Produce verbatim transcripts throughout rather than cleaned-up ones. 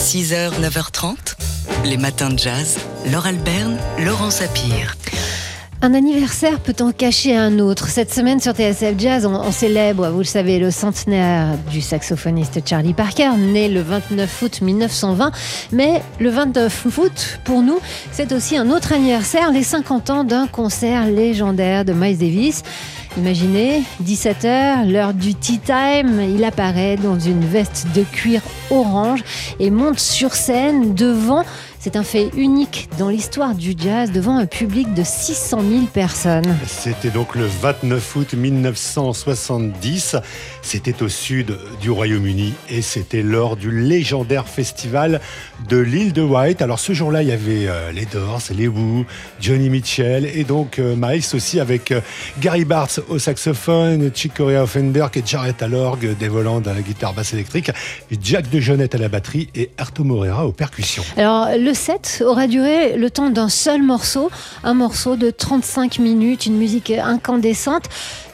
six heures, neuf heures trente, les matins de jazz, Laure Alberne, Laurent Sapir. Un anniversaire peut en cacher un autre. Cette semaine sur T S F Jazz, on, on célèbre, vous le savez, le centenaire du saxophoniste Charlie Parker, né le vingt-neuf août mille neuf cent vingt. Mais le vingt-neuf août, pour nous, c'est aussi un autre anniversaire, les cinquante ans d'un concert légendaire de Miles Davis. Imaginez, dix-sept heures, l'heure du tea time, il apparaît dans une veste de cuir orange et monte sur scène devant, c'est un fait unique dans l'histoire du jazz, devant un public de six cent mille personnes. C'était donc le vingt-neuf août mille neuf cent soixante-dix, c'était au sud du Royaume-Uni et c'était lors du légendaire festival de l'île de Wight. Alors ce jour-là, il y avait euh, les Doors, les Who, Joni Mitchell et donc euh, Miles aussi avec euh, Gary Bartz au saxophone, Chick Corea au Fender, Keith Jarrett à l'orgue, Dave Holland à la guitare basse électrique, Jack de Johnette à la batterie et Airto Moreira aux percussions. Alors le set aura duré le temps d'un seul morceau, un morceau de trente-cinq minutes, une musique incandescente.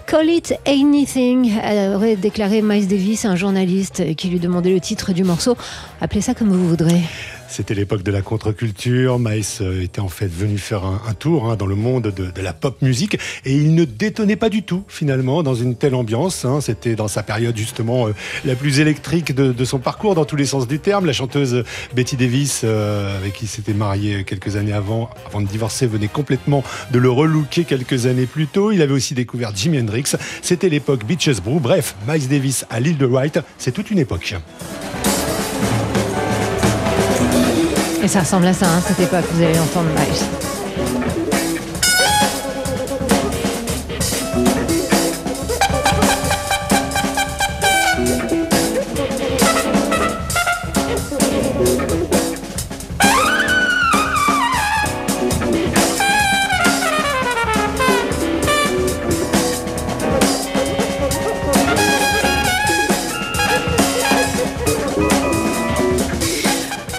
Call It Anything, aurait déclaré Miles Davis, un journaliste qui lui demandait le titre du morceau. Appelez ça comme vous voudrez. C'était l'époque de la contre-culture. Miles était en fait venu faire un, un tour hein, dans le monde de, de la pop musique et il ne détonnait pas du tout finalement dans une telle ambiance. Hein. C'était dans sa période justement euh, la plus électrique de, de son parcours dans tous les sens du terme. La chanteuse Betty Davis, euh, avec qui il s'était marié quelques années avant, avant de divorcer, venait complètement de le relooker quelques années plus tôt. Il avait aussi découvert Jimi Hendrix. C'était l'époque Beaches Brew. Bref, Miles Davis à l'île de Wight, c'est toute une époque. Et ça ressemble à ça, hein, cette époque, vous allez entendre Miles.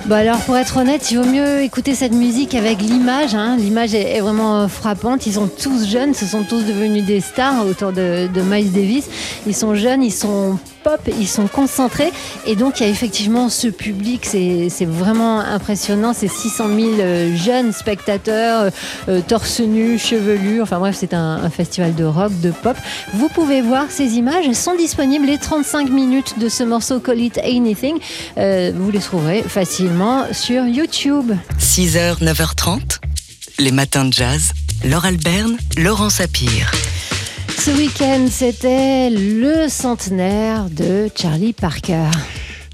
Bon alors pour être honnête, il vaut mieux écouter cette musique avec l'image. Hein. L'image est, est vraiment frappante. Ils sont tous jeunes, ce sont tous devenus des stars autour de, de Miles Davis. Ils sont jeunes, ils sont pop, ils sont concentrés. Et donc il y a effectivement ce public, c'est, c'est vraiment impressionnant. Ces six cent mille jeunes spectateurs, euh, torse nu, chevelus. Enfin bref, c'est un, un festival de rock, de pop. Vous pouvez voir ces images, elles sont disponibles. Les trente-cinq minutes de ce morceau Call It Anything, euh, vous les trouverez facilement sur YouTube. six heures, neuf heures trente, les matins de jazz, Laure Alberne, Laurent Sapir. Ce week-end, c'était le centenaire de Charlie Parker.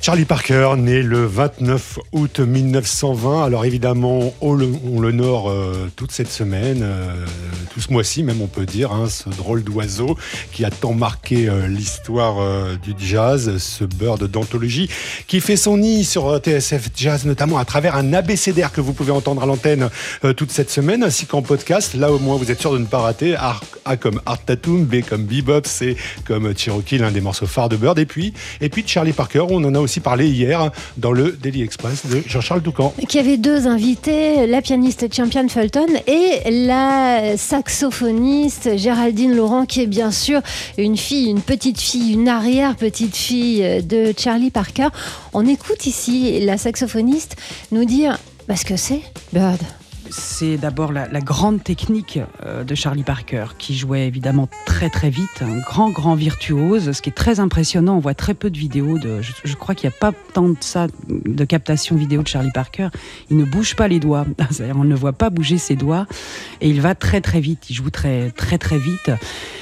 Charlie Parker, né le vingt-neuf août mille neuf cent vingt. Alors évidemment, on l'honore euh, toute cette semaine, euh, tout ce mois-ci même on peut dire, hein, ce drôle d'oiseau qui a tant marqué euh, l'histoire euh, du jazz, ce bird d'anthologie qui fait son nid sur T S F Jazz, notamment à travers un abécédaire que vous pouvez entendre à l'antenne euh, toute cette semaine, ainsi qu'en podcast. Là au moins vous êtes sûr de ne pas rater. A, A comme Art Tatum, B comme Bebop, C comme Cherokee, l'un des morceaux phares de Bird. Et puis, et puis Charlie Parker, on en a aussi parlé hier dans le Daily Express de Jean-Charles Doucan. Qui avait deux invités, la pianiste Champion Fulton et la saxophoniste Géraldine Laurent, qui est bien sûr une fille, une petite fille, une arrière-petite fille de Charlie Parker. On écoute ici la saxophoniste nous dire bah, ce que c'est Bird. C'est d'abord la, la grande technique de Charlie Parker, qui jouait évidemment très très vite, un grand grand virtuose, ce qui est très impressionnant. On voit très peu de vidéos, de, je, je crois qu'il n'y a pas tant de ça, de captation vidéo de Charlie Parker. Il ne bouge pas les doigts, c'est-à-dire on ne le voit pas bouger ses doigts, et il va très très vite, il joue très très très vite,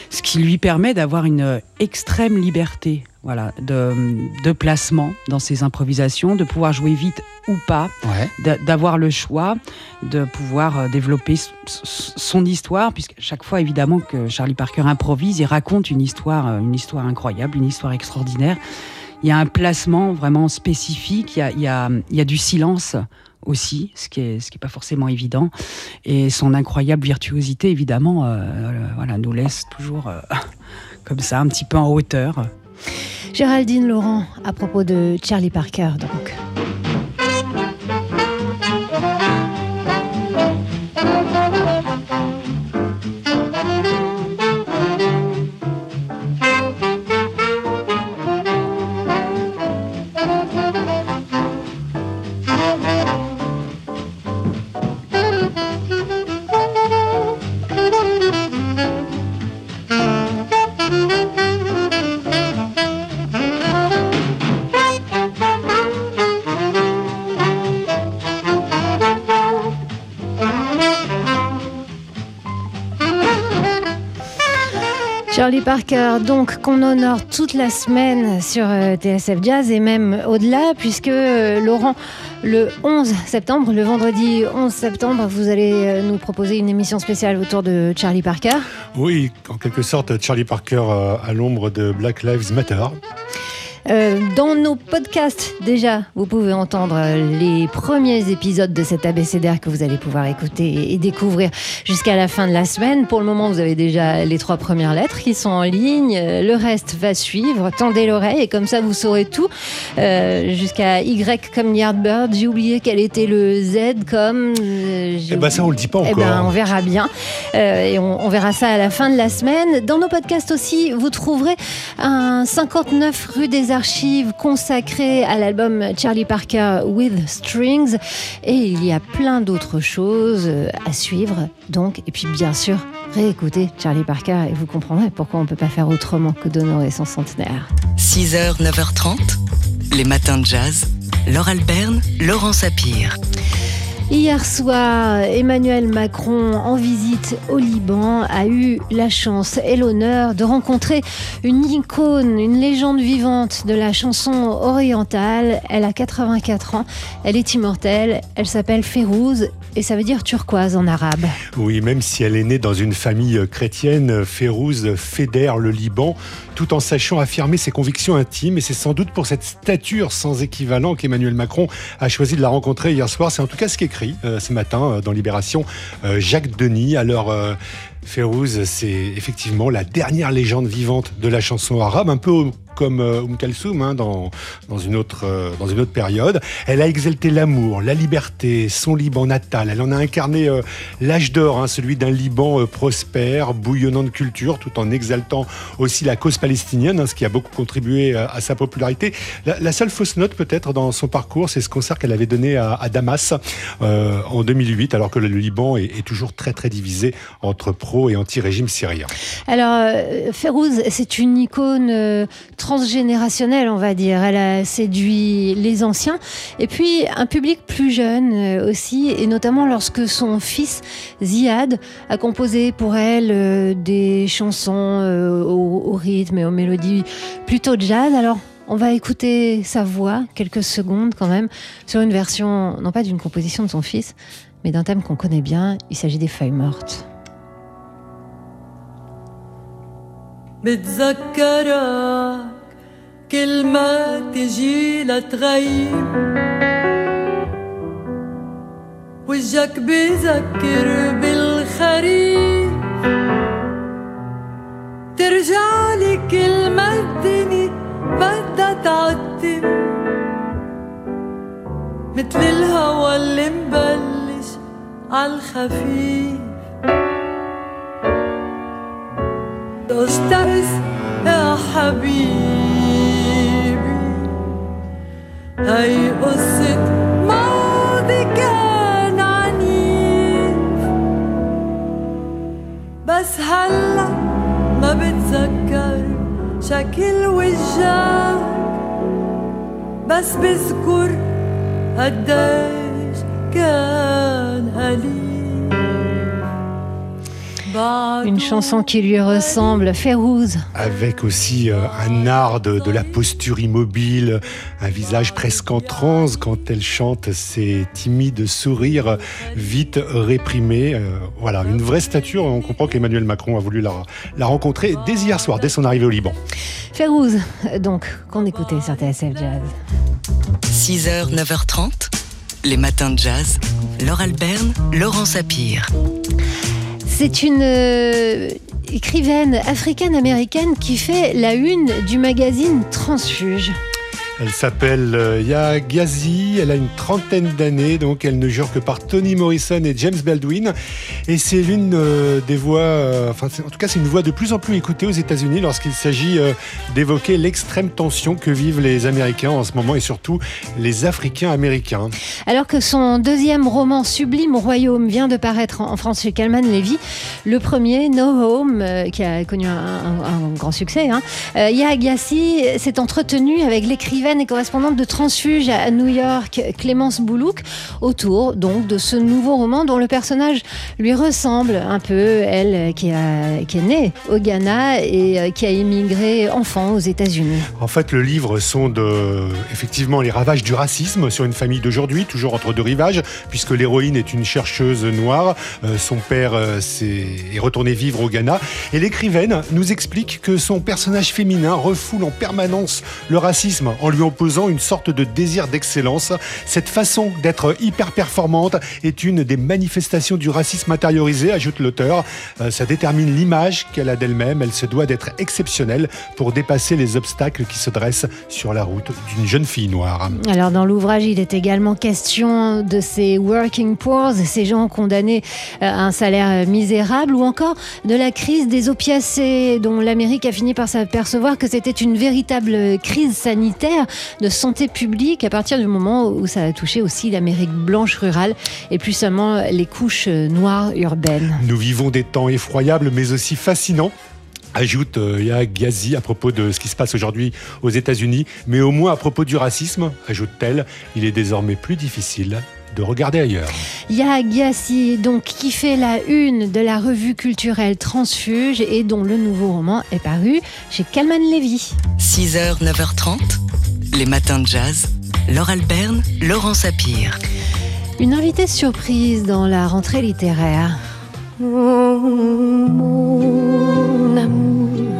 ce qui lui permet d'avoir une extrême liberté. Voilà, de, de placement dans ses improvisations, de pouvoir jouer vite ou pas, ouais. d'avoir le choix, de pouvoir développer son histoire, puisque chaque fois évidemment que Charlie Parker improvise, il raconte une histoire, une histoire incroyable, une histoire extraordinaire. Il y a un placement vraiment spécifique, il y a, il y a, il y a du silence aussi, ce qui est, ce qui est pas forcément évident, et son incroyable virtuosité évidemment, euh, voilà, nous laisse toujours euh, comme ça, un petit peu en hauteur. Géraldine Laurent, à propos de Charlie Parker, donc. Charlie Parker, donc, qu'on honore toute la semaine sur T S F Jazz et même au-delà, puisque Laurent, le onze septembre, le vendredi onze septembre, vous allez nous proposer une émission spéciale autour de Charlie Parker. Oui, en quelque sorte, Charlie Parker à l'ombre de Black Lives Matter. Euh, dans nos podcasts, déjà, vous pouvez entendre les premiers épisodes de cet abécédaire que vous allez pouvoir écouter et découvrir jusqu'à la fin de la semaine. Pour le moment, vous avez déjà les trois premières lettres qui sont en ligne. Le reste va suivre. Tendez l'oreille et comme ça, vous saurez tout. Euh, jusqu'à Y comme Yardbird. J'ai oublié quel était le Z comme... Euh, eh ben ça, on le dit pas encore. Eh ben, on verra bien. Euh, et on, on verra ça à la fin de la semaine. Dans nos podcasts aussi, vous trouverez un cinquante-neuf rue des archives consacrées à l'album Charlie Parker With Strings, et il y a plein d'autres choses à suivre donc, et puis bien sûr réécoutez Charlie Parker et vous comprendrez pourquoi on ne peut pas faire autrement que d'honorer son centenaire. six heures, neuf heures trente, les matins de jazz. Laure Alberne, Laurent Sapir. Hier soir, Emmanuel Macron, en visite au Liban, a eu la chance et l'honneur de rencontrer une icône, une légende vivante de la chanson orientale. Elle a quatre-vingt-quatre ans, elle est immortelle, elle s'appelle Fayrouz et ça veut dire turquoise en arabe. Oui, même si elle est née dans une famille chrétienne, Fayrouz fédère le Liban tout en sachant affirmer ses convictions intimes, et c'est sans doute pour cette stature sans équivalent qu'Emmanuel Macron a choisi de la rencontrer hier soir. C'est en tout cas ce qu'écrit Euh, ce matin euh, dans Libération euh, Jacques Denis. Alors euh, Fayrouz, c'est effectivement la dernière légende vivante de la chanson arabe, un peu comme euh, Oum Kalsoum hein, dans, dans, une autre, euh, dans une autre période. Elle a exalté l'amour, la liberté, son Liban natal. Elle en a incarné euh, l'âge d'or, hein, celui d'un Liban euh, prospère, bouillonnant de culture, tout en exaltant aussi la cause palestinienne, hein, ce qui a beaucoup contribué euh, à sa popularité. La, la seule fausse note peut-être dans son parcours, c'est ce concert qu'elle avait donné à, à Damas euh, en deux mille huit, alors que le Liban est, est toujours très très divisé entre pro et anti-régime syrien. Alors euh, Fayrouz, c'est une icône euh, transgénérationnelle, on va dire. Elle a séduit les anciens et puis un public plus jeune aussi, et notamment lorsque son fils Ziad a composé pour elle des chansons au, au rythme et aux mélodies plutôt jazz. Alors on va écouter sa voix, quelques secondes quand même, sur une version, non pas d'une composition de son fils, mais d'un thème qu'on connaît bien. Il s'agit des feuilles mortes. بتذكرك كل ما تجي لتغيب وجهك بذكر بالخريف ترجع لي كل ما الدنيا بدها تعتم مثل الهوا اللي مبلش عالخفيف أسترس يا حبيبي هاي قصة ماضي كان عنيف بس هلا ما بتذكر شكل وجهك بس بذكر قديش كان أليم. Une chanson qui lui ressemble, Fayrouz. Avec aussi euh, un art de, de la posture immobile, un visage presque en transe quand elle chante, ses timides sourires vite réprimés. Euh, voilà, une vraie stature. On comprend qu'Emmanuel Macron a voulu la, la rencontrer dès hier soir, dès son arrivée au Liban. Fayrouz, donc, qu'on écoutait sur T S F Jazz. six heures, neuf heures trente, les matins de jazz. Laure Alberne, Laurent Sapir. C'est une euh, écrivaine africaine-américaine qui fait la une du magazine Transfuge. Elle s'appelle euh, Yaa Gyasi, elle a une trentaine d'années, donc elle ne jure que par Toni Morrison et James Baldwin. Et c'est l'une euh, des voix, euh, enfin en tout cas c'est une voix de plus en plus écoutée aux États-Unis lorsqu'il s'agit euh, d'évoquer l'extrême tension que vivent les Américains en ce moment et surtout les Africains-Américains. Alors que son deuxième roman Sublime Royaume vient de paraître en France chez Calmann-Levy, le premier No Home, euh, qui a connu un, un, un grand succès, hein, euh, Yaa Gyasi s'est entretenue avec l'écrivain écrivaine et correspondante de Transfuge à New York, Clémence Boulouk, autour donc de ce nouveau roman dont le personnage lui ressemble un peu, elle qui, a, qui est née au Ghana et qui a immigré enfant aux États-Unis. En fait, le livre sonde euh, effectivement les ravages du racisme sur une famille d'aujourd'hui, toujours entre deux rivages, puisque l'héroïne est une chercheuse noire, euh, son père euh, est retourné vivre au Ghana, et l'écrivaine nous explique que son personnage féminin refoule en permanence le racisme en lui opposant une sorte de désir d'excellence. Cette façon d'être hyper performante est une des manifestations du racisme intériorisé, ajoute l'auteur. Euh, ça détermine l'image qu'elle a d'elle-même. Elle se doit d'être exceptionnelle pour dépasser les obstacles qui se dressent sur la route d'une jeune fille noire. Alors dans l'ouvrage, il est également question de ces working poors, ces gens condamnés à un salaire misérable, ou encore de la crise des opiacés dont l'Amérique a fini par s'apercevoir que c'était une véritable crise sanitaire de santé publique à partir du moment où ça a touché aussi l'Amérique blanche rurale et plus seulement les couches noires urbaines. Nous vivons des temps effroyables mais aussi fascinants, ajoute Yaa Gyasi à propos de ce qui se passe aujourd'hui aux États-Unis, mais au moins à propos du racisme, ajoute-t-elle, il est désormais plus difficile de regarder ailleurs. Yaa Gyasi, donc, qui fait la une de la revue culturelle Transfuge et dont le nouveau roman est paru chez Calmann-Levy. six heures, neuf heures trente, les matins de jazz, Laure Alberne, Laurent Sapir. Une invitée surprise dans la rentrée littéraire. Mon amour,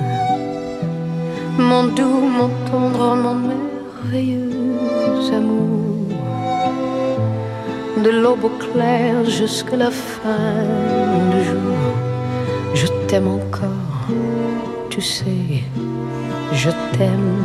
mon doux, mon tendre, mon merveilleux amour, de l'aube au clair jusqu'à la fin du jour, je t'aime encore, tu sais, je t'aime.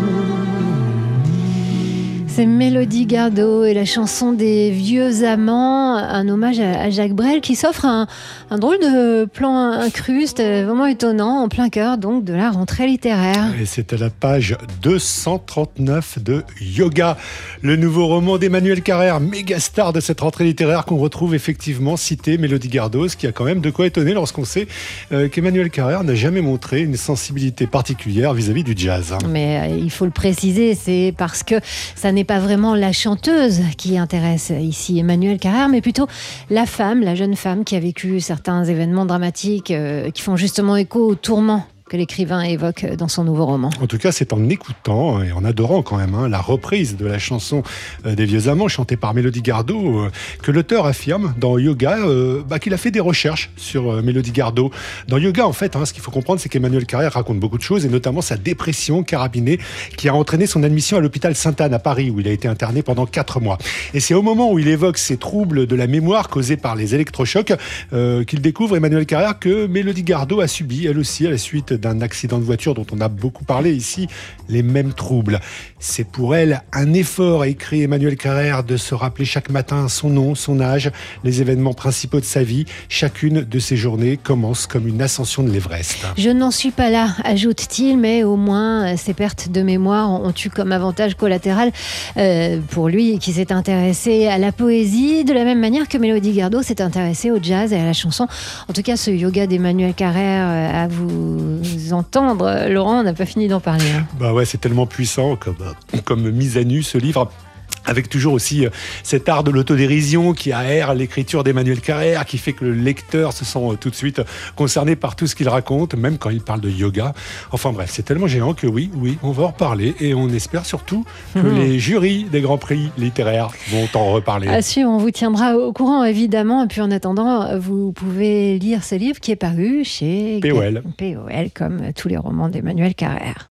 C'est Mélodie Gardot et la chanson des vieux amants, un hommage à Jacques Brel qui s'offre un, un drôle de plan incruste, vraiment étonnant, en plein cœur donc de la rentrée littéraire. Et c'est à la page deux cent trente-neuf de Yoga, le nouveau roman d'Emmanuel Carrère, méga star de cette rentrée littéraire qu'on retrouve effectivement cité Mélodie Gardot, ce qui a quand même de quoi étonner lorsqu'on sait qu'Emmanuel Carrère n'a jamais montré une sensibilité particulière vis-à-vis du jazz. Mais il faut le préciser, c'est parce que ça n'est pas vraiment la chanteuse qui intéresse ici Emmanuel Carrère, mais plutôt la femme, la jeune femme qui a vécu certains événements dramatiques euh, qui font justement écho au tourment que l'écrivain évoque dans son nouveau roman. En tout cas, c'est en écoutant et en adorant quand même hein, la reprise de la chanson des vieux amants chantée par Mélodie Gardot euh, que l'auteur affirme dans Yoga euh, bah, qu'il a fait des recherches sur euh, Mélodie Gardot. Dans Yoga, en fait, hein, ce qu'il faut comprendre, c'est qu'Emmanuel Carrère raconte beaucoup de choses et notamment sa dépression carabinée qui a entraîné son admission à l'hôpital Sainte-Anne à Paris où il a été interné pendant quatre mois. Et c'est au moment où il évoque ces troubles de la mémoire causés par les électrochocs euh, qu'il découvre, Emmanuel Carrère, que Mélodie Gardot a subi, elle aussi, à la suite d'un accident de voiture dont on a beaucoup parlé ici, les mêmes troubles. C'est pour elle un effort, écrit Emmanuel Carrère, de se rappeler chaque matin son nom, son âge, les événements principaux de sa vie. Chacune de ces journées commence comme une ascension de l'Everest. Je n'en suis pas là, ajoute-t-il, mais au moins ces pertes de mémoire ont eu comme avantage collatéral euh, pour lui qui s'est intéressé à la poésie, de la même manière que Mélodie Gardot s'est intéressée au jazz et à la chanson. En tout cas, ce Yoga d'Emmanuel Carrère euh, à vous entendre, Laurent, on n'a pas fini d'en parler. Hein. Bah ouais, c'est tellement puissant comme, comme mise à nu ce livre, avec toujours aussi cet art de l'autodérision qui aère l'écriture d'Emmanuel Carrère, qui fait que le lecteur se sent tout de suite concerné par tout ce qu'il raconte, même quand il parle de yoga. Enfin bref, c'est tellement géant que oui, oui, on va en reparler et on espère surtout que mmh. les jurys des Grands Prix littéraires vont en reparler. À suivre, on vous tiendra au courant évidemment. Et puis en attendant, vous pouvez lire ce livre qui est paru chez P O L comme tous les romans d'Emmanuel Carrère.